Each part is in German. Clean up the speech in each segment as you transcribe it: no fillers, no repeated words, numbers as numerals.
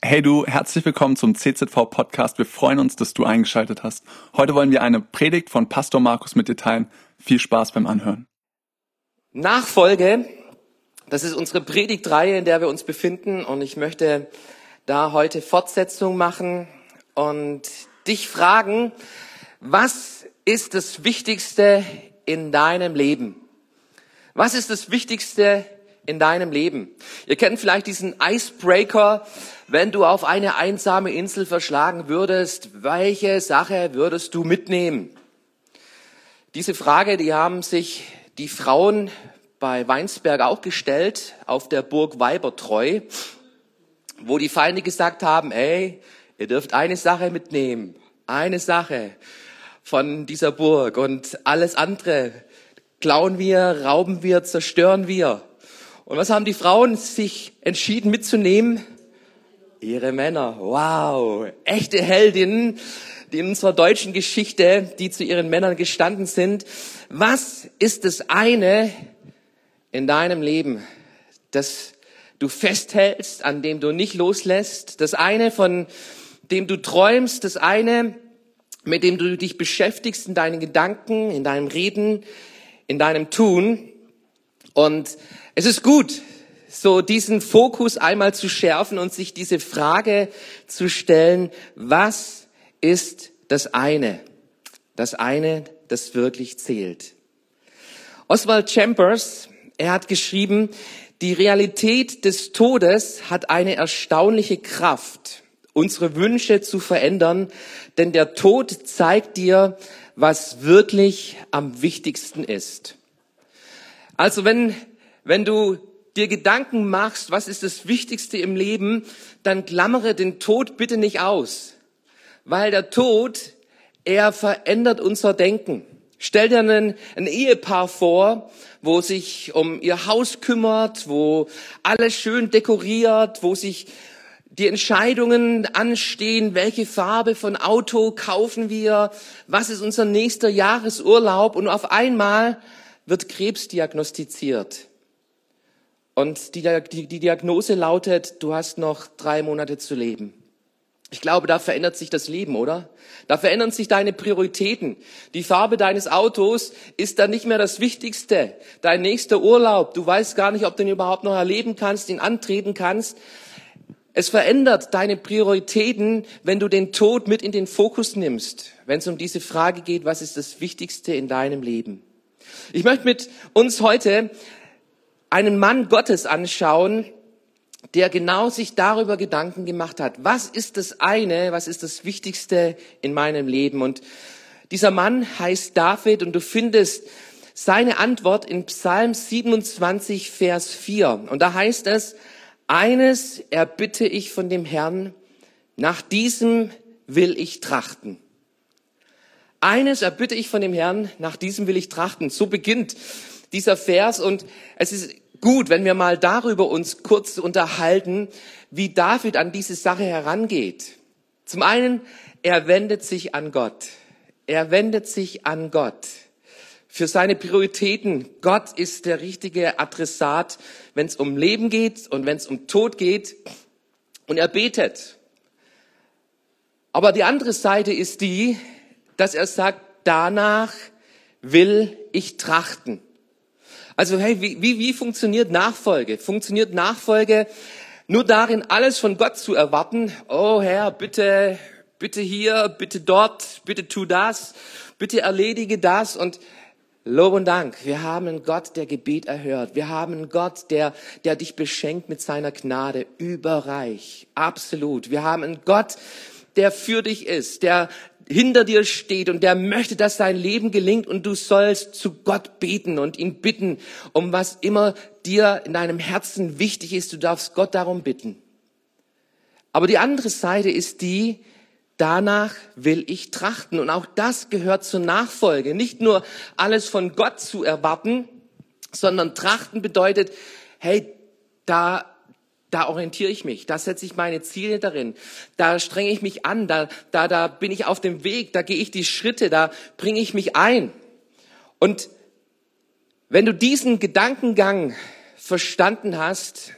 Hey du, herzlich willkommen zum CZV-Podcast. Wir freuen uns, dass du eingeschaltet hast. Heute wollen wir eine Predigt von Pastor Markus mit dir teilen. Viel Spaß beim Anhören. Nachfolge, das ist unsere Predigtreihe, in der wir uns befinden. Und ich möchte da heute Fortsetzung machen und dich fragen, was ist das Wichtigste in deinem Leben? Was ist das Wichtigste in deinem Leben? Ihr kennt vielleicht diesen Icebreaker, wenn du auf eine einsame Insel verschlagen würdest, welche Sache würdest du mitnehmen? Diese Frage, die haben sich die Frauen bei Weinsberg auch gestellt, auf der Burg Weibertreu, wo die Feinde gesagt haben, ey, ihr dürft eine Sache mitnehmen, eine Sache von dieser Burg und alles andere klauen wir, rauben wir, zerstören wir. Und was haben die Frauen sich entschieden mitzunehmen? Ihre Männer. Wow, echte Heldinnen, die in unserer deutschen Geschichte, die zu ihren Männern gestanden sind. Was ist das eine in deinem Leben, das du festhältst, an dem du nicht loslässt? Das eine, von dem du träumst, das eine, mit dem du dich beschäftigst in deinen Gedanken, in deinem Reden, in deinem Tun. Und es ist gut, so diesen Fokus einmal zu schärfen und sich diese Frage zu stellen, was ist das eine, das wirklich zählt? Oswald Chambers, er hat geschrieben, die Realität des Todes hat eine erstaunliche Kraft, unsere Wünsche zu verändern, denn der Tod zeigt dir, was wirklich am wichtigsten ist. Also wenn du dir Gedanken machst, was ist das Wichtigste im Leben, dann klammere den Tod bitte nicht aus. Weil der Tod, er verändert unser Denken. Stell dir ein Ehepaar vor, wo sich um ihr Haus kümmert, wo alles schön dekoriert, wo sich die Entscheidungen anstehen, welche Farbe von Auto kaufen wir, was ist unser nächster Jahresurlaub, und auf einmal wird Krebs diagnostiziert. Und die Diagnose lautet, du hast noch 3 Monate zu leben. Ich glaube, da verändert sich das Leben, oder? Da verändern sich deine Prioritäten. Die Farbe deines Autos ist dann nicht mehr das Wichtigste. Dein nächster Urlaub, du weißt gar nicht, ob du ihn überhaupt noch erleben kannst, ihn antreten kannst. Es verändert deine Prioritäten, wenn du den Tod mit in den Fokus nimmst, wenn es um diese Frage geht, was ist das Wichtigste in deinem Leben? Ich möchte mit uns heute einen Mann Gottes anschauen, der genau sich darüber Gedanken gemacht hat. Was ist das eine, was ist das Wichtigste in meinem Leben? Und dieser Mann heißt David, und du findest seine Antwort in Psalm 27, Vers 4. Und da heißt es, eines erbitte ich von dem Herrn, nach diesem will ich trachten. Eines erbitte ich von dem Herrn, nach diesem will ich trachten. So beginnt dieser Vers, und es ist gut, wenn wir mal darüber uns kurz unterhalten, wie David an diese Sache herangeht. Zum einen, er wendet sich an Gott. Er wendet sich an Gott für seine Prioritäten. Gott ist der richtige Adressat, wenn es um Leben geht und wenn es um Tod geht. Und er betet. Aber die andere Seite ist die, dass er sagt, danach will ich trachten. Also hey, wie funktioniert Nachfolge? Funktioniert Nachfolge nur darin, alles von Gott zu erwarten? Oh Herr, bitte hier, bitte dort, bitte tu das, bitte erledige das. Und Lob und Dank, wir haben einen Gott, der Gebet erhört. Wir haben einen Gott, der dich beschenkt mit seiner Gnade, überreich, absolut. Wir haben einen Gott, der für dich ist, der hinter dir steht und der möchte, dass sein Leben gelingt, und du sollst zu Gott beten und ihn bitten, um was immer dir in deinem Herzen wichtig ist. Du darfst Gott darum bitten. Aber die andere Seite ist die, danach will ich trachten. Und auch das gehört zur Nachfolge. Nicht nur alles von Gott zu erwarten, sondern trachten bedeutet, hey, da orientiere ich mich, da setze ich meine Ziele darin, da strenge ich mich an, da bin ich auf dem Weg, da gehe ich die Schritte, da bringe ich mich ein. Und wenn du diesen Gedankengang verstanden hast,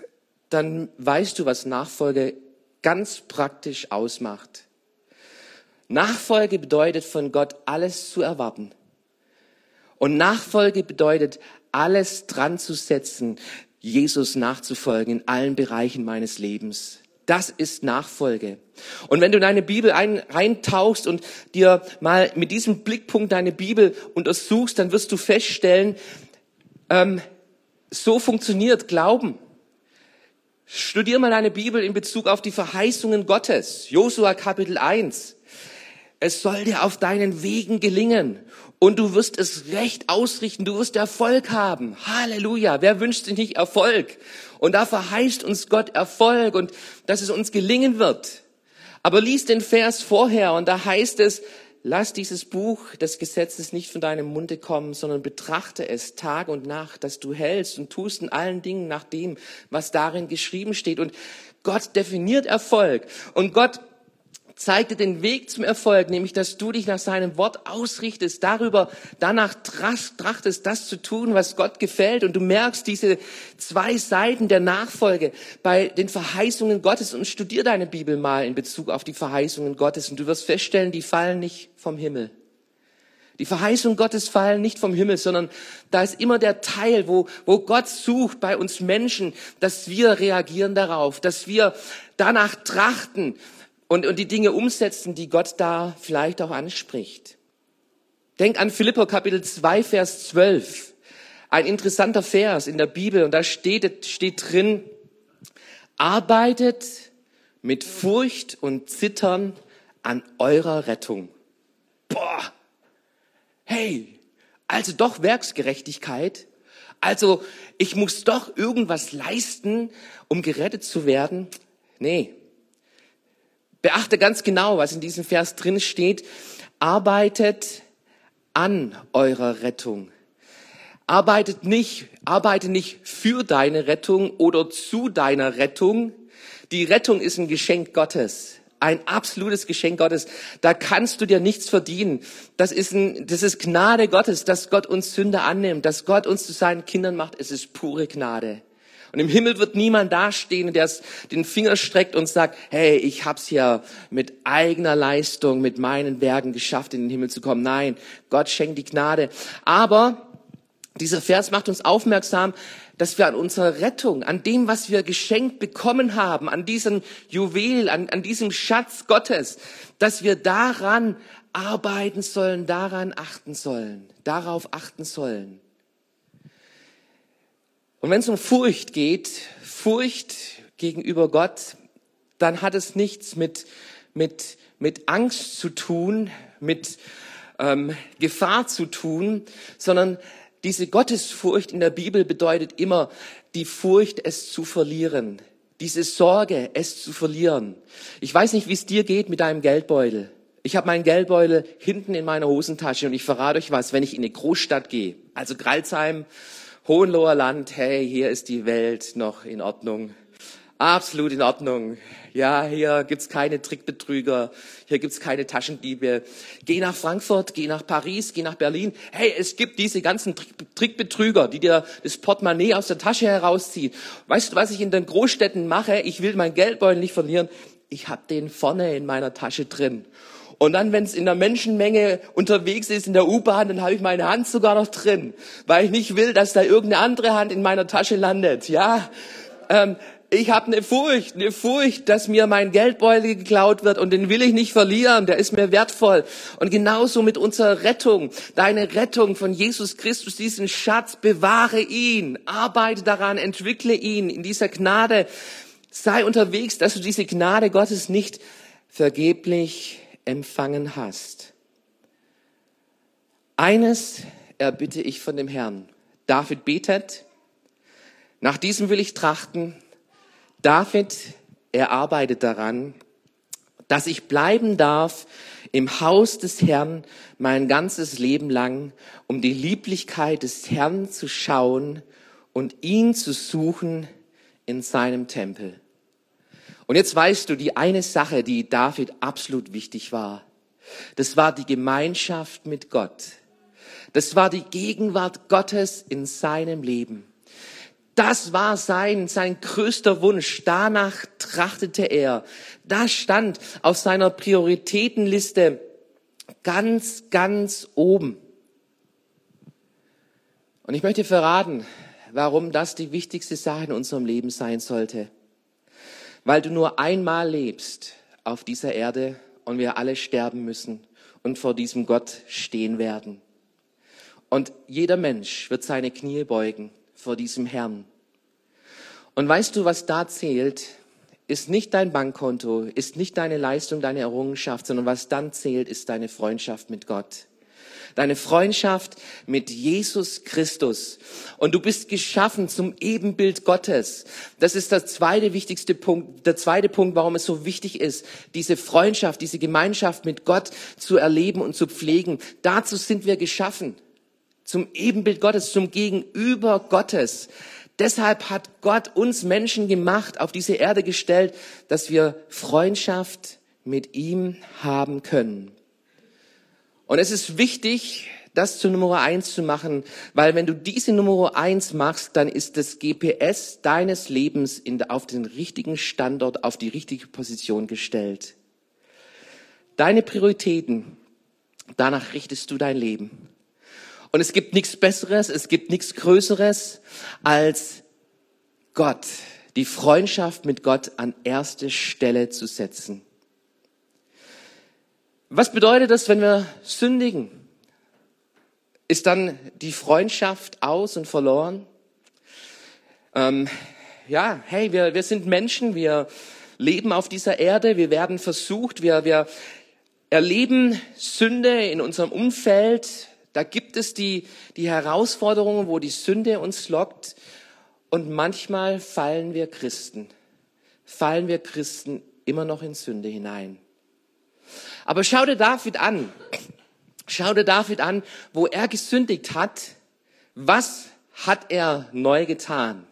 dann weißt du, was Nachfolge ganz praktisch ausmacht. Nachfolge bedeutet, von Gott alles zu erwarten. Und Nachfolge bedeutet, alles dran zu setzen, Jesus nachzufolgen in allen Bereichen meines Lebens. Das ist Nachfolge. Und wenn du deine Bibel reintauchst und dir mal mit diesem Blickpunkt deine Bibel untersuchst, dann wirst du feststellen, so funktioniert Glauben. Studier mal deine Bibel in Bezug auf die Verheißungen Gottes. Josua Kapitel 1. Es soll dir auf deinen Wegen gelingen und du wirst es recht ausrichten, du wirst Erfolg haben. Halleluja, wer wünscht sich nicht Erfolg? Und da verheißt uns Gott Erfolg und dass es uns gelingen wird. Aber lies den Vers vorher und da heißt es, lass dieses Buch des Gesetzes nicht von deinem Munde kommen, sondern betrachte es Tag und Nacht, dass du hältst und tust in allen Dingen nach dem, was darin geschrieben steht. Und Gott definiert Erfolg und Gott zeigt dir den Weg zum Erfolg, nämlich, dass du dich nach seinem Wort ausrichtest, danach trachtest, das zu tun, was Gott gefällt. Und du merkst diese zwei Seiten der Nachfolge bei den Verheißungen Gottes und studier deine Bibel mal in Bezug auf die Verheißungen Gottes. Und du wirst feststellen, die fallen nicht vom Himmel. Die Verheißungen Gottes fallen nicht vom Himmel, sondern da ist immer der Teil, wo Gott sucht bei uns Menschen, dass wir reagieren darauf, dass wir danach trachten, und die Dinge umsetzen, die Gott da vielleicht auch anspricht. Denk an Philipper Kapitel 2, Vers 12. Ein interessanter Vers in der Bibel. Und da steht drin, arbeitet mit Furcht und Zittern an eurer Rettung. Boah! Hey! Also doch Werksgerechtigkeit. Also ich muss doch irgendwas leisten, um gerettet zu werden. Nee. Beachte ganz genau, was in diesem Vers drin steht. Arbeitet an eurer Rettung. Arbeite nicht für deine Rettung oder zu deiner Rettung. Die Rettung ist ein Geschenk Gottes. Ein absolutes Geschenk Gottes. Da kannst du dir nichts verdienen. Das ist Gnade Gottes, dass Gott uns Sünder annimmt, dass Gott uns zu seinen Kindern macht. Es ist pure Gnade. Und im Himmel wird niemand dastehen, der den Finger streckt und sagt, hey, ich hab's hier mit eigener Leistung, mit meinen Werken geschafft, in den Himmel zu kommen. Nein, Gott schenkt die Gnade. Aber dieser Vers macht uns aufmerksam, dass wir an unserer Rettung, an dem, was wir geschenkt bekommen haben, an diesem Juwel, an diesem Schatz Gottes, dass wir daran arbeiten sollen, darauf achten sollen. Und wenn es um Furcht geht, Furcht gegenüber Gott, dann hat es nichts mit Angst zu tun, mit Gefahr zu tun, sondern diese Gottesfurcht in der Bibel bedeutet immer die Furcht, es zu verlieren, diese Sorge, es zu verlieren. Ich weiß nicht, wie es dir geht mit deinem Geldbeutel. Ich habe meinen Geldbeutel hinten in meiner Hosentasche und ich verrate euch was, wenn ich in eine Großstadt gehe, also Crailsheim, Hohenloher Land, hey, hier ist die Welt noch in Ordnung. Absolut in Ordnung. Ja, hier gibt's keine Trickbetrüger, hier gibt's keine Taschendiebe. Geh nach Frankfurt, geh nach Paris, geh nach Berlin. Hey, es gibt diese ganzen Trickbetrüger, die dir das Portemonnaie aus der Tasche herausziehen. Weißt du, was ich in den Großstädten mache? Ich will mein Geldbeutel nicht verlieren. Ich hab den vorne in meiner Tasche drin. Und dann, wenn es in der Menschenmenge unterwegs ist, in der U-Bahn, dann habe ich meine Hand sogar noch drin, weil ich nicht will, dass da irgendeine andere Hand in meiner Tasche landet. Ja, ich habe eine Furcht, dass mir mein Geldbeutel geklaut wird und den will ich nicht verlieren, der ist mir wertvoll. Und genauso mit unserer Rettung, deine Rettung von Jesus Christus, diesen Schatz, bewahre ihn, arbeite daran, entwickle ihn in dieser Gnade. Sei unterwegs, dass du diese Gnade Gottes nicht vergeblich empfangen hast. Eines erbitte ich von dem Herrn. David betet, nach diesem will ich trachten. David, er arbeitet daran, dass ich bleiben darf im Haus des Herrn mein ganzes Leben lang, um die Lieblichkeit des Herrn zu schauen und ihn zu suchen in seinem Tempel. Und jetzt weißt du, die eine Sache, die David absolut wichtig war, das war die Gemeinschaft mit Gott. Das war die Gegenwart Gottes in seinem Leben. Das war sein größter Wunsch. Danach trachtete er. Das stand auf seiner Prioritätenliste ganz, ganz oben. Und ich möchte verraten, warum das die wichtigste Sache in unserem Leben sein sollte. Weil du nur einmal lebst auf dieser Erde und wir alle sterben müssen und vor diesem Gott stehen werden. Und jeder Mensch wird seine Knie beugen vor diesem Herrn. Und weißt du, was da zählt, ist nicht dein Bankkonto, ist nicht deine Leistung, deine Errungenschaft, sondern was dann zählt, ist deine Freundschaft mit Gott. Deine Freundschaft mit Jesus Christus. Und du bist geschaffen zum Ebenbild Gottes. Das ist der zweite wichtigste Punkt, warum es so wichtig ist, diese Freundschaft, diese Gemeinschaft mit Gott zu erleben und zu pflegen. Dazu sind wir geschaffen. Zum Ebenbild Gottes, zum Gegenüber Gottes. Deshalb hat Gott uns Menschen gemacht, auf diese Erde gestellt, dass wir Freundschaft mit ihm haben können. Und es ist wichtig, das zu Nummer 1 zu machen, weil wenn du diese Nummer 1 machst, dann ist das GPS deines Lebens auf den richtigen Standort, auf die richtige Position gestellt. Deine Prioritäten, danach richtest du dein Leben. Und es gibt nichts Besseres, es gibt nichts Größeres als Gott, die Freundschaft mit Gott an erste Stelle zu setzen. Was bedeutet das, wenn wir sündigen? Ist dann die Freundschaft aus und verloren? Wir sind Menschen, wir leben auf dieser Erde, wir werden versucht, wir erleben Sünde in unserem Umfeld. Da gibt es die Herausforderungen, wo die Sünde uns lockt. Und manchmal fallen wir Christen immer noch in Sünde hinein. Aber schau dir David an, wo er gesündigt hat. Was hat er neu getan?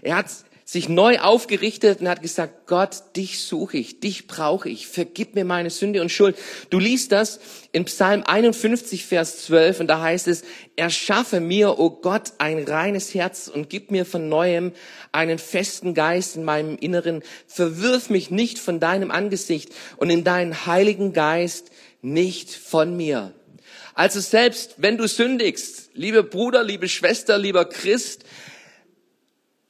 Er hat sich neu aufgerichtet und hat gesagt, Gott, dich suche ich, dich brauche ich, vergib mir meine Sünde und Schuld. Du liest das in Psalm 51, Vers 12 und da heißt es, erschaffe mir, o Gott, ein reines Herz und gib mir von Neuem einen festen Geist in meinem Inneren. Verwirf mich nicht von deinem Angesicht und in deinen heiligen Geist nicht von mir. Also selbst wenn du sündigst, lieber Bruder, liebe Schwester, lieber Christ,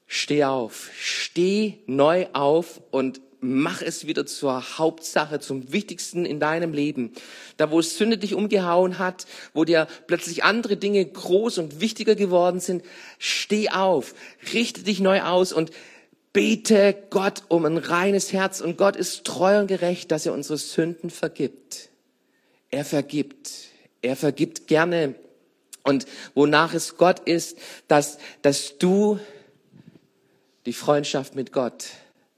steh neu auf und mach es wieder zur Hauptsache, zum Wichtigsten in deinem Leben. Da, wo Sünde dich umgehauen hat, wo dir plötzlich andere Dinge groß und wichtiger geworden sind, steh auf, richte dich neu aus und bete Gott um ein reines Herz. Und Gott ist treu und gerecht, dass er unsere Sünden vergibt. Er vergibt gerne. Und wonach es Gott ist, dass du die Freundschaft mit Gott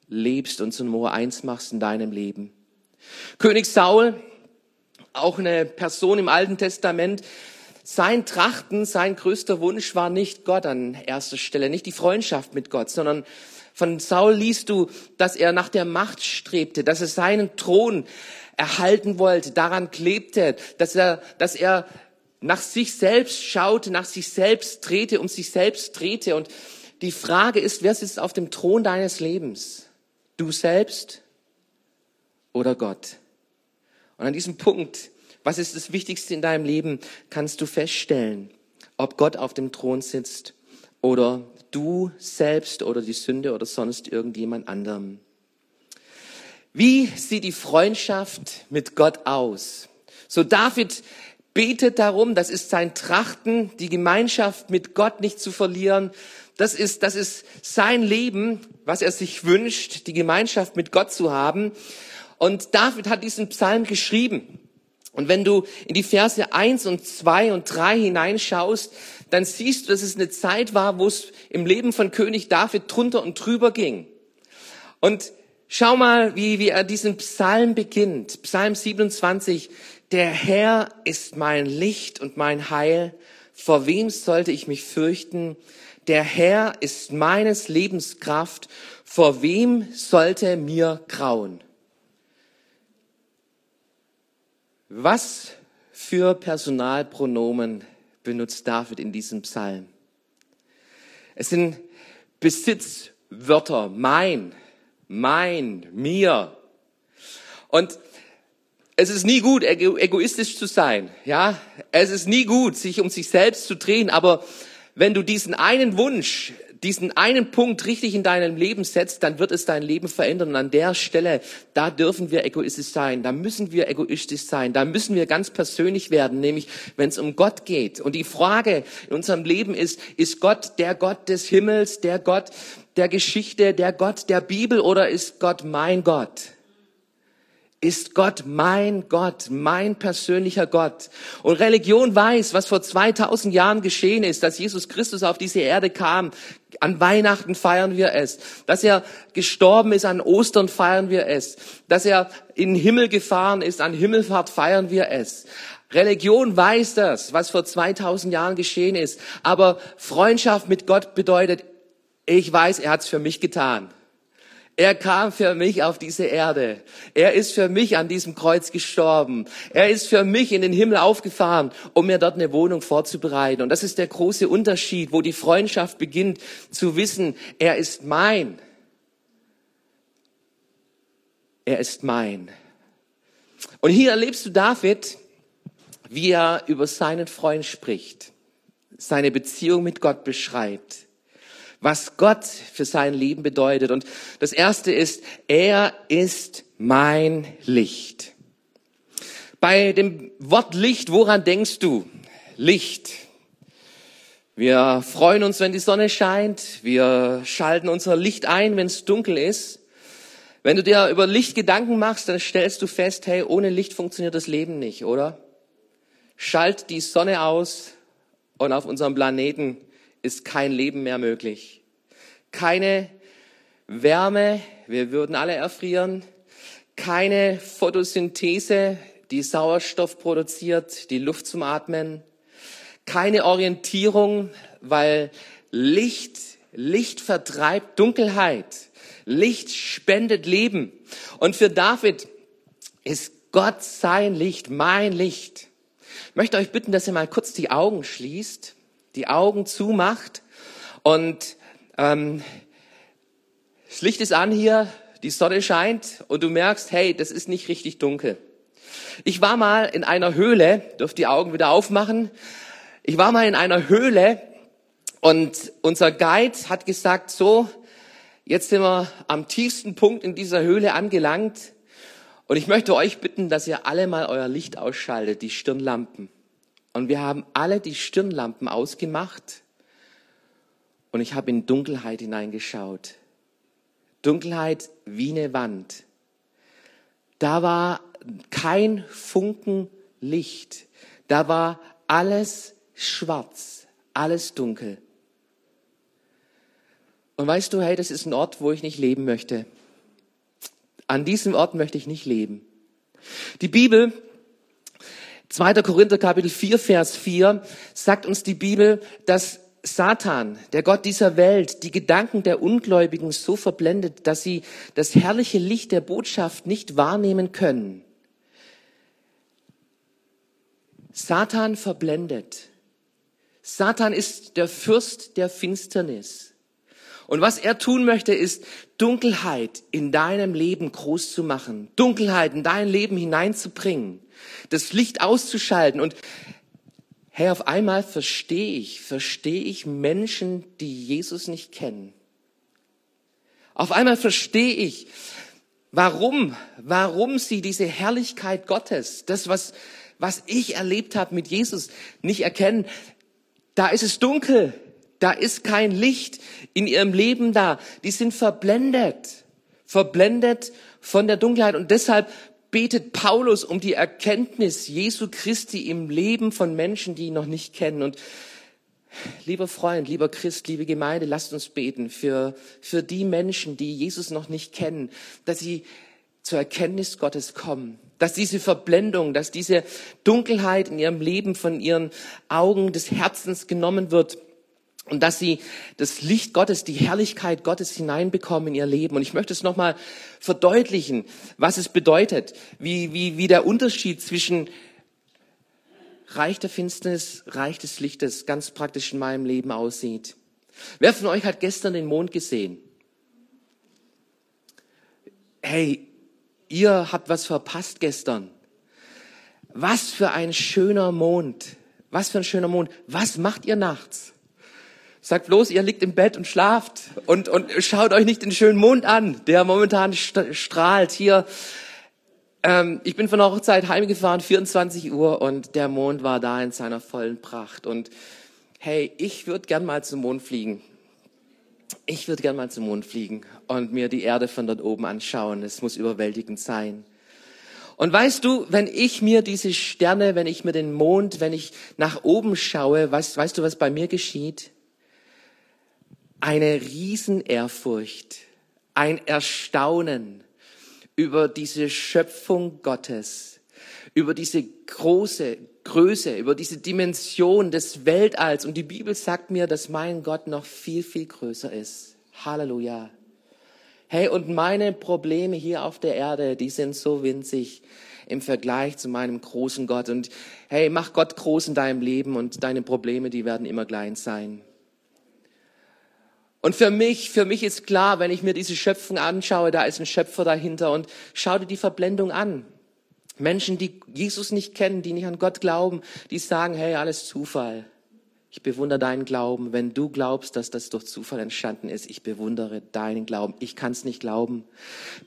lebst und zu Nummer 1 machst in deinem Leben. König Saul, auch eine Person im Alten Testament, sein größter Wunsch war nicht Gott an erster Stelle, nicht die Freundschaft mit Gott, sondern von Saul liest du, dass er nach der Macht strebte, dass er seinen Thron erhalten wollte, daran klebte, dass er nach sich selbst schaute, um sich selbst drehte und die Frage ist, wer sitzt auf dem Thron deines Lebens? Du selbst oder Gott? Und an diesem Punkt, was ist das Wichtigste in deinem Leben, kannst du feststellen, ob Gott auf dem Thron sitzt oder du selbst oder die Sünde oder sonst irgendjemand anderem. Wie sieht die Freundschaft mit Gott aus? So David betet darum, das ist sein Trachten, die Gemeinschaft mit Gott nicht zu verlieren. Das ist sein Leben, was er sich wünscht, die Gemeinschaft mit Gott zu haben. Und David hat diesen Psalm geschrieben. Und wenn du in die Verse 1 und 2 und 3 hineinschaust, dann siehst du, dass es eine Zeit war, wo es im Leben von König David drunter und drüber ging. Und schau mal, wie er diesen Psalm beginnt. Psalm 27. Der Herr ist mein Licht und mein Heil. Vor wem sollte ich mich fürchten? Der Herr ist meines Lebens Kraft. Vor wem sollte mir grauen? Was für Personalpronomen benutzt David in diesem Psalm? Es sind Besitzwörter, mein, mir. Und es ist nie gut, egoistisch zu sein, ja. Es ist nie gut, sich um sich selbst zu drehen, aber wenn du diesen einen Wunsch, diesen einen Punkt richtig in deinem Leben setzt, dann wird es dein Leben verändern. Und an der Stelle, da dürfen wir egoistisch sein, da müssen wir egoistisch sein, da müssen wir ganz persönlich werden, nämlich wenn es um Gott geht. Und die Frage in unserem Leben ist Gott der Gott des Himmels, der Gott der Geschichte, der Gott der Bibel oder ist Gott mein Gott? Ist Gott, mein persönlicher Gott. Und Religion weiß, was vor 2000 Jahren geschehen ist, dass Jesus Christus auf diese Erde kam. An Weihnachten feiern wir es. Dass er gestorben ist, an Ostern feiern wir es. Dass er in den Himmel gefahren ist, an Himmelfahrt feiern wir es. Religion weiß das, was vor 2000 Jahren geschehen ist. Aber Freundschaft mit Gott bedeutet, ich weiß, er hat's für mich getan. Er kam für mich auf diese Erde. Er ist für mich an diesem Kreuz gestorben. Er ist für mich in den Himmel aufgefahren, um mir dort eine Wohnung vorzubereiten. Und das ist der große Unterschied, wo die Freundschaft beginnt zu wissen, er ist mein. Er ist mein. Und hier erlebst du David, wie er über seinen Freund spricht, seine Beziehung mit Gott beschreibt. Was Gott für sein Leben bedeutet. Und das Erste ist, er ist mein Licht. Bei dem Wort Licht, woran denkst du? Licht. Wir freuen uns, wenn die Sonne scheint. Wir schalten unser Licht ein, wenn es dunkel ist. Wenn du dir über Licht Gedanken machst, dann stellst du fest, hey, ohne Licht funktioniert das Leben nicht, oder? Schalt die Sonne aus und auf unserem Planeten ist kein Leben mehr möglich. Keine Wärme, wir würden alle erfrieren. Keine Photosynthese, die Sauerstoff produziert, die Luft zum Atmen. Keine Orientierung, weil Licht vertreibt Dunkelheit. Licht spendet Leben. Und für David ist Gott sein Licht, mein Licht. Ich möchte euch bitten, dass ihr mal kurz die Augen schließt. Die Augen zumacht und das Licht ist an hier, die Sonne scheint und du merkst, hey, das ist nicht richtig dunkel. Ich war mal in einer Höhle, dürft die Augen wieder aufmachen, ich war mal in einer Höhle und unser Guide hat gesagt, so, jetzt sind wir am tiefsten Punkt in dieser Höhle angelangt und ich möchte euch bitten, dass ihr alle mal euer Licht ausschaltet, die Stirnlampen. Und wir haben alle die Stirnlampen ausgemacht und ich habe in Dunkelheit hineingeschaut. Dunkelheit wie eine Wand. Da war kein Funken Licht. Da war alles schwarz, alles dunkel. Und weißt du, hey, das ist ein Ort, wo ich nicht leben möchte. An diesem Ort möchte ich nicht leben. Die Bibel 2. Korinther Kapitel 4, Vers 4 sagt uns die Bibel, dass Satan, der Gott dieser Welt, die Gedanken der Ungläubigen so verblendet, dass sie das herrliche Licht der Botschaft nicht wahrnehmen können. Satan verblendet. Satan ist der Fürst der Finsternis. Und was er tun möchte, ist, Dunkelheit in deinem Leben groß zu machen, Dunkelheit in dein Leben hineinzubringen, das Licht auszuschalten. Und hey, auf einmal verstehe ich Menschen, die Jesus nicht kennen. Auf einmal verstehe ich, warum sie diese Herrlichkeit Gottes, das, was ich erlebt habe mit Jesus, nicht erkennen. Da ist es dunkel. Da ist kein Licht in ihrem Leben da. Die sind verblendet von der Dunkelheit. Und deshalb betet Paulus um die Erkenntnis Jesu Christi im Leben von Menschen, die ihn noch nicht kennen. Und lieber Freund, lieber Christ, liebe Gemeinde, lasst uns beten für die Menschen, die Jesus noch nicht kennen, dass sie zur Erkenntnis Gottes kommen, dass diese Verblendung, dass diese Dunkelheit in ihrem Leben von ihren Augen des Herzens genommen wird. Und dass sie das Licht Gottes, die Herrlichkeit Gottes hineinbekommen in ihr Leben. Und ich möchte es nochmal verdeutlichen, was es bedeutet, wie der Unterschied zwischen Reich der Finsternis, Reich des Lichtes ganz praktisch in meinem Leben aussieht. Wer von euch hat gestern den Mond gesehen? Hey, ihr habt was verpasst gestern. Was für ein schöner Mond. Was für ein schöner Mond. Was macht ihr nachts? Sagt bloß, ihr liegt im Bett und schlaft und schaut euch nicht den schönen Mond an, der momentan strahlt hier. Ich bin von der Hochzeit heimgefahren, 24 Uhr, und der Mond war da in seiner vollen Pracht. Und hey, ich würde gern mal zum Mond fliegen. Ich würde gern mal zum Mond fliegen und mir die Erde von dort oben anschauen. Es muss überwältigend sein. Und weißt du, wenn ich mir diese Sterne, wenn ich mir den Mond, wenn ich nach oben schaue, weißt du, was bei mir geschieht? Eine Riesenehrfurcht, ein Erstaunen über diese Schöpfung Gottes, über diese große Größe, über diese Dimension des Weltalls. Und die Bibel sagt mir, dass mein Gott noch viel, viel größer ist. Halleluja. Hey, und meine Probleme hier auf der Erde, die sind so winzig im Vergleich zu meinem großen Gott. Und hey, mach Gott groß in deinem Leben und deine Probleme, die werden immer klein sein. Und für mich ist klar, wenn ich mir diese Schöpfung anschaue, da ist ein Schöpfer dahinter. Und schau dir die Verblendung an. Menschen, die Jesus nicht kennen, die nicht an Gott glauben, die sagen, hey, alles Zufall. Ich bewundere deinen Glauben. Wenn du glaubst, dass das durch Zufall entstanden ist, ich bewundere deinen Glauben. Ich kann es nicht glauben.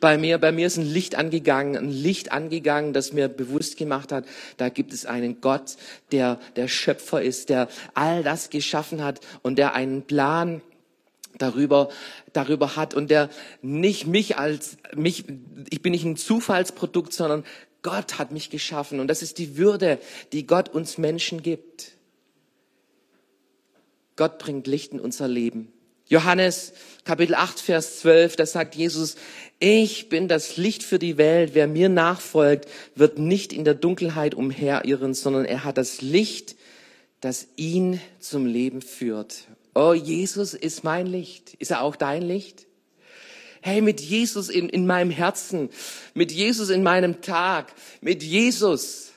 Bei mir ist ein Licht angegangen, das mir bewusst gemacht hat, da gibt es einen Gott, der Schöpfer ist, der all das geschaffen hat und der einen Plan darüber hat und der nicht ich bin nicht ein Zufallsprodukt, sondern Gott hat mich geschaffen, und das ist die Würde, die Gott uns Menschen gibt. Gott bringt Licht in unser Leben. Johannes, Kapitel 8, Vers 12, da sagt Jesus, ich bin das Licht für die Welt, wer mir nachfolgt, wird nicht in der Dunkelheit umherirren, sondern er hat das Licht, das ihn zum Leben führt. Oh, Jesus ist mein Licht. Ist er auch dein Licht? Hey, mit Jesus in meinem Herzen, mit Jesus in meinem Tag, mit Jesus.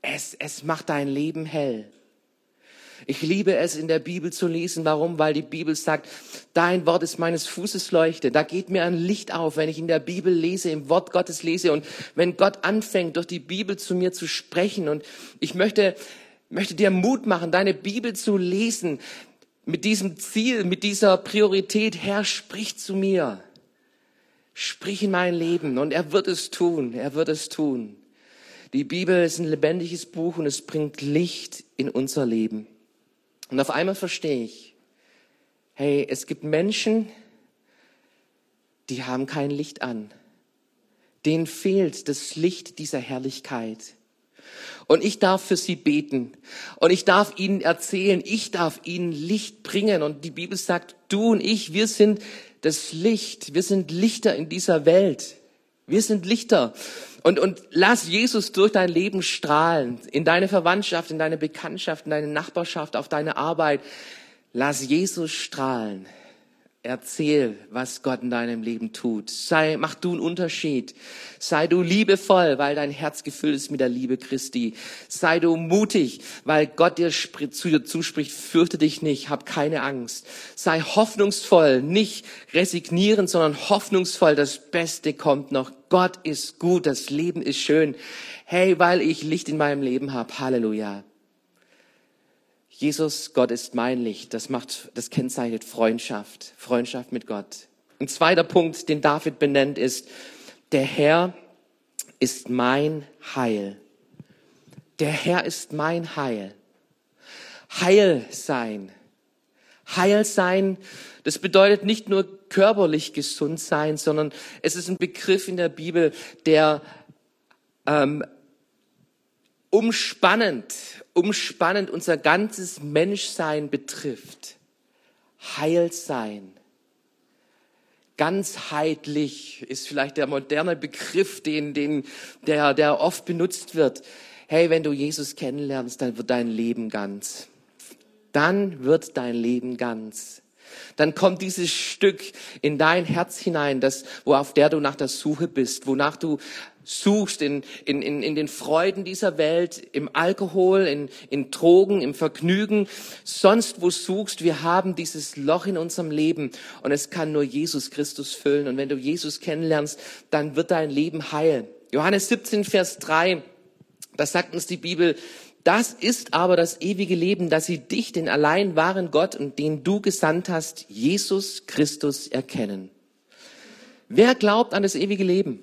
Es macht dein Leben hell. Ich liebe es, in der Bibel zu lesen. Warum? Weil die Bibel sagt, dein Wort ist meines Fußes Leuchte. Da geht mir ein Licht auf, wenn ich in der Bibel lese, im Wort Gottes lese. Und wenn Gott anfängt, durch die Bibel zu mir zu sprechen. Und ich möchte dir Mut machen, deine Bibel zu lesen, mit diesem Ziel, mit dieser Priorität, Herr, sprich zu mir, sprich in mein Leben, und er wird es tun. Die Bibel ist ein lebendiges Buch und es bringt Licht in unser Leben. Und auf einmal verstehe ich, hey, es gibt Menschen, die haben kein Licht an, denen fehlt das Licht dieser Herrlichkeit. Und ich darf für sie beten und ich darf ihnen erzählen, ich darf ihnen Licht bringen. Und die Bibel sagt, du und ich, wir sind das Licht, wir sind Lichter in dieser Welt. Wir sind Lichter, und lass Jesus durch dein Leben strahlen, in deine Verwandtschaft, in deine Bekanntschaft, in deine Nachbarschaft, auf deine Arbeit. Lass Jesus strahlen. Erzähl, was Gott in deinem Leben tut. Mach du einen Unterschied. Sei du liebevoll, weil dein Herz gefüllt ist mit der Liebe Christi. Sei du mutig, weil Gott dir zuspricht. Fürchte dich nicht, hab keine Angst. Sei hoffnungsvoll, nicht resignierend, sondern hoffnungsvoll. Das Beste kommt noch. Gott ist gut, das Leben ist schön. Hey, weil ich Licht in meinem Leben habe. Halleluja. Jesus, Gott ist mein Licht. Das kennzeichnet Freundschaft. Freundschaft mit Gott. Ein zweiter Punkt, den David benennt, ist, der Herr ist mein Heil. Der Herr ist mein Heil. Heil sein. Heil sein, das bedeutet nicht nur körperlich gesund sein, sondern es ist ein Begriff in der Bibel, der umspannend unser ganzes Menschsein betrifft. Heil sein. Ganzheitlich ist vielleicht der moderne Begriff, der oft benutzt wird. Hey, wenn du Jesus kennenlernst, dann wird dein Leben ganz. Dann kommt dieses Stück in dein Herz hinein, das, wo auf der du nach der Suche bist, wonach du suchst in den Freuden dieser Welt, im Alkohol, in Drogen, im Vergnügen, sonst wo suchst. Wir haben dieses Loch in unserem Leben und es kann nur Jesus Christus füllen. Und wenn du Jesus kennenlernst, dann wird dein Leben heil. Johannes 17, Vers 3, da sagt uns die Bibel: Das ist aber das ewige Leben, dass sie dich, den allein wahren Gott und den du gesandt hast, Jesus Christus, erkennen. Wer glaubt an das ewige Leben?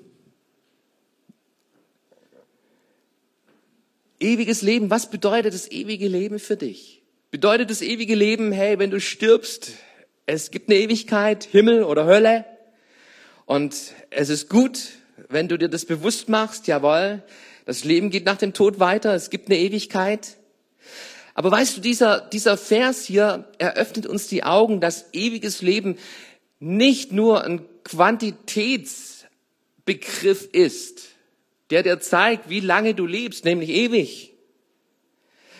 Ewiges Leben, was bedeutet das ewige Leben für dich? Bedeutet das ewige Leben, hey, wenn du stirbst, es gibt eine Ewigkeit, Himmel oder Hölle, und es ist gut, wenn du dir das bewusst machst, jawohl, das Leben geht nach dem Tod weiter, es gibt eine Ewigkeit. Aber weißt du, dieser Vers hier eröffnet uns die Augen, dass ewiges Leben nicht nur ein Quantitätsbegriff ist, der dir zeigt, wie lange du lebst, nämlich ewig,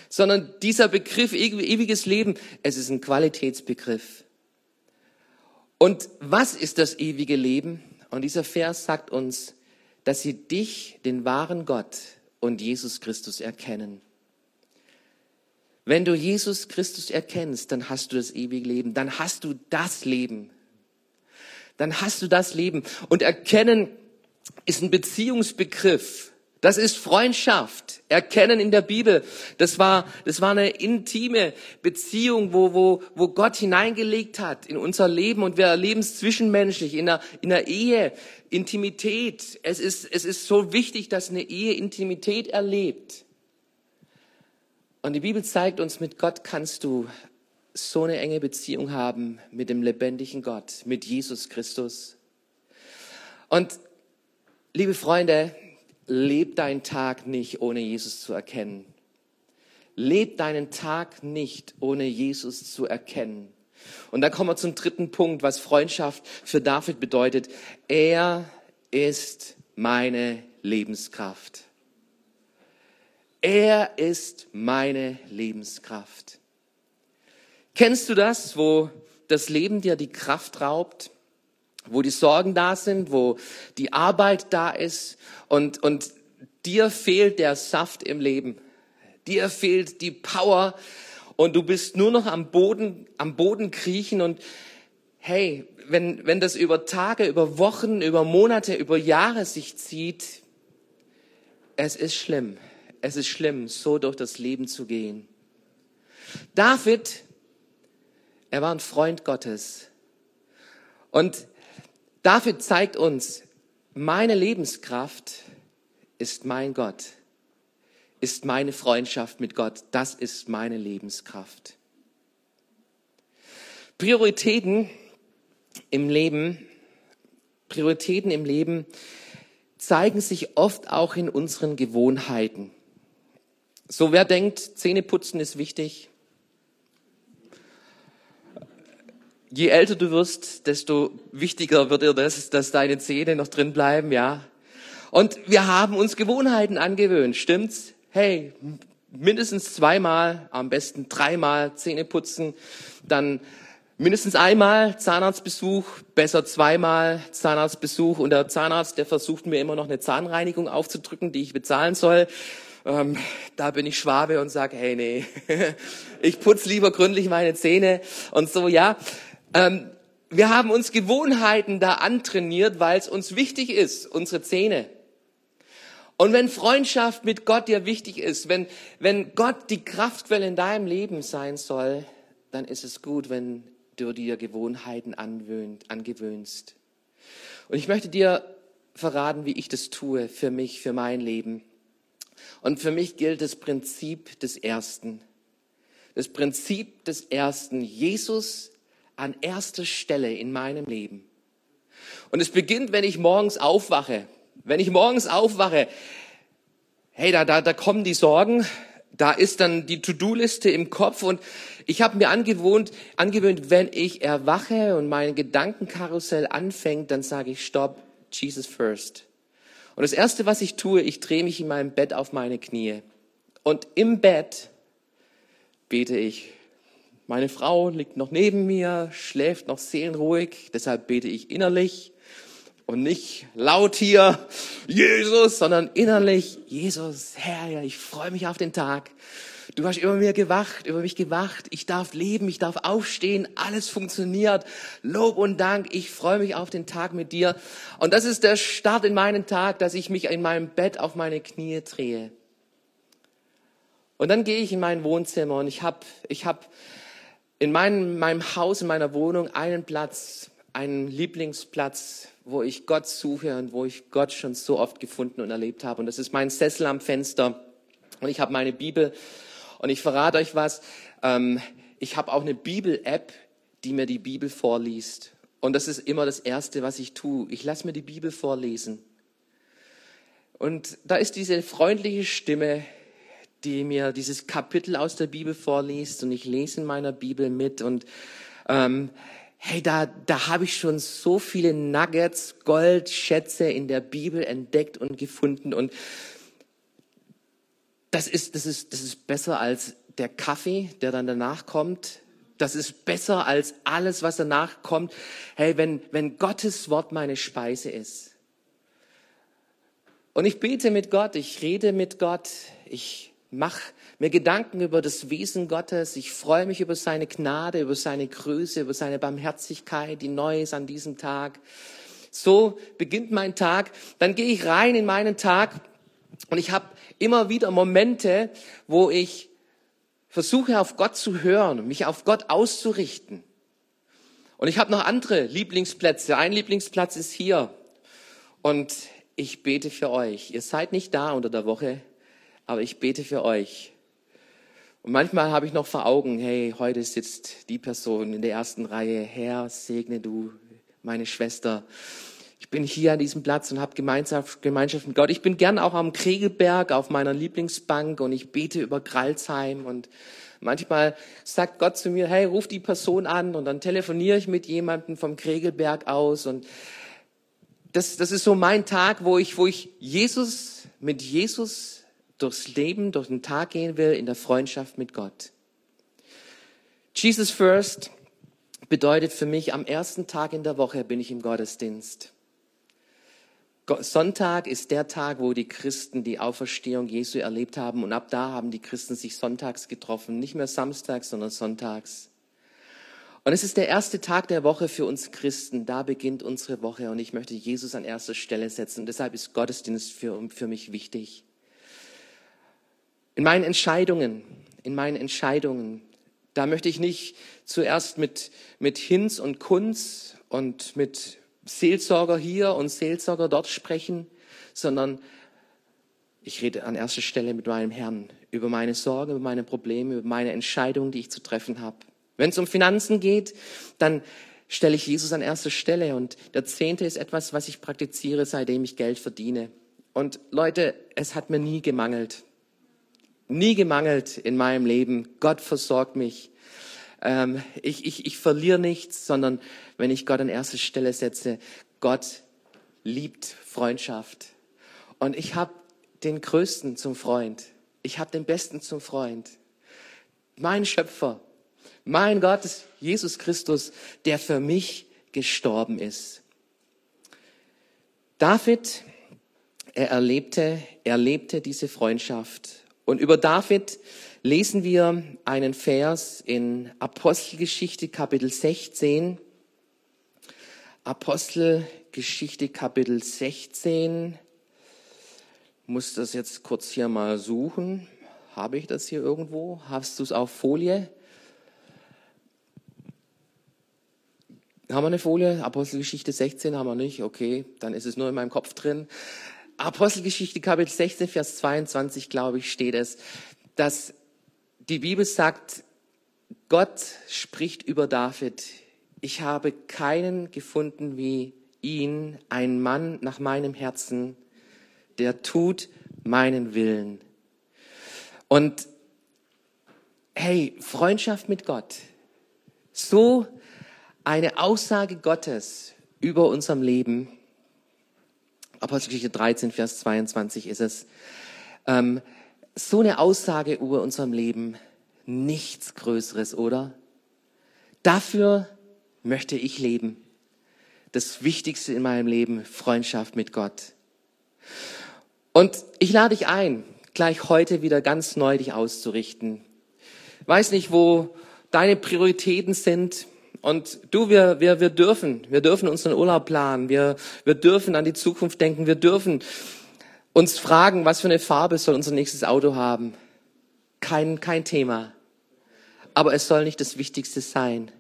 sondern dieser Begriff ewiges Leben, es ist ein Qualitätsbegriff. Und was ist das ewige Leben? Und dieser Vers sagt uns, dass sie dich, den wahren Gott und Jesus Christus, erkennen. Wenn du Jesus Christus erkennst, dann hast du das ewige Leben, dann hast du das Leben. Dann hast du das Leben. Und erkennen ist ein Beziehungsbegriff. Das ist Freundschaft. Erkennen in der Bibel, das war eine intime Beziehung, wo Gott hineingelegt hat in unser Leben, und wir erleben es zwischenmenschlich, in der Ehe, Intimität. Es ist so wichtig, dass eine Ehe Intimität erlebt. Und die Bibel zeigt uns, mit Gott kannst du so eine enge Beziehung haben, mit dem lebendigen Gott, mit Jesus Christus. Und liebe Freunde, leb deinen Tag nicht, ohne Jesus zu erkennen. Leb deinen Tag nicht, ohne Jesus zu erkennen. Und da kommen wir zum dritten Punkt, was Freundschaft für David bedeutet. Er ist meine Lebenskraft. Er ist meine Lebenskraft. Kennst du das, wo das Leben dir die Kraft raubt? Wo die Sorgen da sind, wo die Arbeit da ist und dir fehlt der Saft im Leben, dir fehlt die Power und du bist nur noch am Boden kriechen. Und hey, wenn das über Tage, über Wochen, über Monate, über Jahre sich zieht, es ist schlimm, so durch das Leben zu gehen. David, er war ein Freund Gottes, und David zeigt uns, meine Lebenskraft ist mein Gott, ist meine Freundschaft mit Gott. Das ist meine Lebenskraft. Prioritäten im Leben zeigen sich oft auch in unseren Gewohnheiten. So, wer denkt, Zähneputzen ist wichtig? Je älter du wirst, desto wichtiger wird dir das, dass deine Zähne noch drin bleiben, ja. Und wir haben uns Gewohnheiten angewöhnt, stimmt's? Hey, mindestens zweimal, am besten dreimal Zähne putzen, dann mindestens einmal Zahnarztbesuch, besser zweimal Zahnarztbesuch, und der Zahnarzt, der versucht mir immer noch eine Zahnreinigung aufzudrücken, die ich bezahlen soll. Da bin ich Schwabe und sag, hey, nee, ich putze lieber gründlich meine Zähne und so, ja. Wir haben uns Gewohnheiten da antrainiert, weil es uns wichtig ist, unsere Zähne. Und wenn Freundschaft mit Gott dir wichtig ist, wenn Gott die Kraftquelle in deinem Leben sein soll, dann ist es gut, wenn du dir Gewohnheiten angewöhnst. Und ich möchte dir verraten, wie ich das tue für mich, für mein Leben. Und für mich gilt das Prinzip des Ersten. Das Prinzip des Ersten. Jesus an erster Stelle in meinem Leben. Und es beginnt, wenn ich morgens aufwache. Hey, da kommen die Sorgen, da ist dann die To-Do-Liste im Kopf, und ich habe mir angewöhnt, wenn ich erwache und mein Gedankenkarussell anfängt, dann sage ich Stopp, Jesus first. Und das Erste, was ich tue, ich drehe mich in meinem Bett auf meine Knie. Und im Bett bete ich. Meine Frau liegt noch neben mir, schläft noch seelenruhig, deshalb bete ich innerlich und nicht laut hier, Jesus, sondern innerlich, Jesus, Herr, ich freue mich auf den Tag. Du hast über mich gewacht, ich darf leben, ich darf aufstehen, alles funktioniert, Lob und Dank, ich freue mich auf den Tag mit dir. Und das ist der Start in meinen Tag, dass ich mich in meinem Bett auf meine Knie drehe. Und dann gehe ich in mein Wohnzimmer und ich hab in meinem Haus, in meiner Wohnung einen Platz, einen Lieblingsplatz, wo ich Gott suche und wo ich Gott schon so oft gefunden und erlebt habe. Und das ist mein Sessel am Fenster und ich habe meine Bibel. Und ich verrate euch was, ich habe auch eine Bibel-App, die mir die Bibel vorliest. Und das ist immer das Erste, was ich tue. Ich lasse mir die Bibel vorlesen. Und da ist diese freundliche Stimme, die mir dieses Kapitel aus der Bibel vorliest. Und ich lese in meiner Bibel mit. Und da habe ich schon so viele Nuggets, Goldschätze in der Bibel entdeckt und gefunden. Und das ist besser als der Kaffee, der dann danach kommt. Das ist besser als alles, was danach kommt. Wenn Gottes Wort meine Speise ist. Und ich bete mit Gott, ich rede mit Gott, ich mache mir Gedanken über das Wesen Gottes. Ich freue mich über seine Gnade, über seine Größe, über seine Barmherzigkeit, die neu ist an diesem Tag. So beginnt mein Tag. Dann gehe ich rein in meinen Tag. Und ich habe immer wieder Momente, wo ich versuche, auf Gott zu hören, mich auf Gott auszurichten. Und ich habe noch andere Lieblingsplätze. Ein Lieblingsplatz ist hier. Und ich bete für euch. Ihr seid nicht da unter der Woche, aber ich bete für euch. Und manchmal habe ich noch vor Augen, heute sitzt die Person in der ersten Reihe. Herr, segne du meine Schwester. Ich bin hier an diesem Platz und habe Gemeinschaft mit Gott. Ich bin gern auch am Kregelberg auf meiner Lieblingsbank und ich bete über Crailsheim. Und manchmal sagt Gott zu mir, ruf die Person an. Und dann telefoniere ich mit jemandem vom Kregelberg aus. Und das ist so mein Tag, wo ich mit Jesus durchs Leben, durch den Tag gehen will, in der Freundschaft mit Gott. Jesus first bedeutet für mich, am ersten Tag in der Woche bin ich im Gottesdienst. Sonntag ist der Tag, wo die Christen die Auferstehung Jesu erlebt haben. Und ab da haben die Christen sich sonntags getroffen. Nicht mehr samstags, sondern sonntags. Und es ist der erste Tag der Woche für uns Christen. Da beginnt unsere Woche. Und ich möchte Jesus an erster Stelle setzen. Und deshalb ist Gottesdienst für mich wichtig. In meinen Entscheidungen, da möchte ich nicht zuerst mit Hinz und Kunz und mit Seelsorger hier und Seelsorger dort sprechen, sondern ich rede an erster Stelle mit meinem Herrn über meine Sorgen, über meine Probleme, über meine Entscheidungen, die ich zu treffen habe. Wenn es um Finanzen geht, dann stelle ich Jesus an erster Stelle und der Zehnte ist etwas, was ich praktiziere, seitdem ich Geld verdiene. Und Leute, es hat mir nie gemangelt. Nie gemangelt in meinem Leben. Gott versorgt mich. Ich verliere nichts, sondern wenn ich Gott an erste Stelle setze, Gott liebt Freundschaft. Und ich habe den Größten zum Freund. Ich habe den Besten zum Freund. Mein Schöpfer, mein Gott ist Jesus Christus, der für mich gestorben ist. David, er erlebte diese Freundschaft. Und über David lesen wir einen Vers in Apostelgeschichte Kapitel 16. Apostelgeschichte Kapitel 16. Ich muss das jetzt kurz hier mal suchen. Habe ich das hier irgendwo? Hast du es auf Folie? Haben wir eine Folie? Apostelgeschichte 16 haben wir nicht. Okay, dann ist es nur in meinem Kopf drin. Apostelgeschichte Kapitel 16, Vers 22, glaube ich, steht es, dass die Bibel sagt, Gott spricht über David. Ich habe keinen gefunden wie ihn, einen Mann nach meinem Herzen, der tut meinen Willen. Und Freundschaft mit Gott. So eine Aussage Gottes über unserem Leben. Apostelgeschichte 13, Vers 22 ist es. So eine Aussage über unserem Leben. Nichts Größeres, oder? Dafür möchte ich leben. Das Wichtigste in meinem Leben, Freundschaft mit Gott. Und ich lade dich ein, gleich heute wieder ganz neu dich auszurichten. Ich weiß nicht, wo deine Prioritäten sind. Und du, wir dürfen unseren Urlaub planen. Wir dürfen an die Zukunft denken. Wir dürfen uns fragen, was für eine Farbe soll unser nächstes Auto haben. Kein Thema. Aber es soll nicht das Wichtigste sein.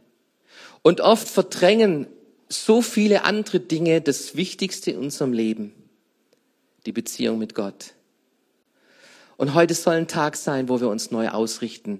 Und oft verdrängen so viele andere Dinge das Wichtigste in unserem Leben. Die Beziehung mit Gott. Und heute soll ein Tag sein, wo wir uns neu ausrichten.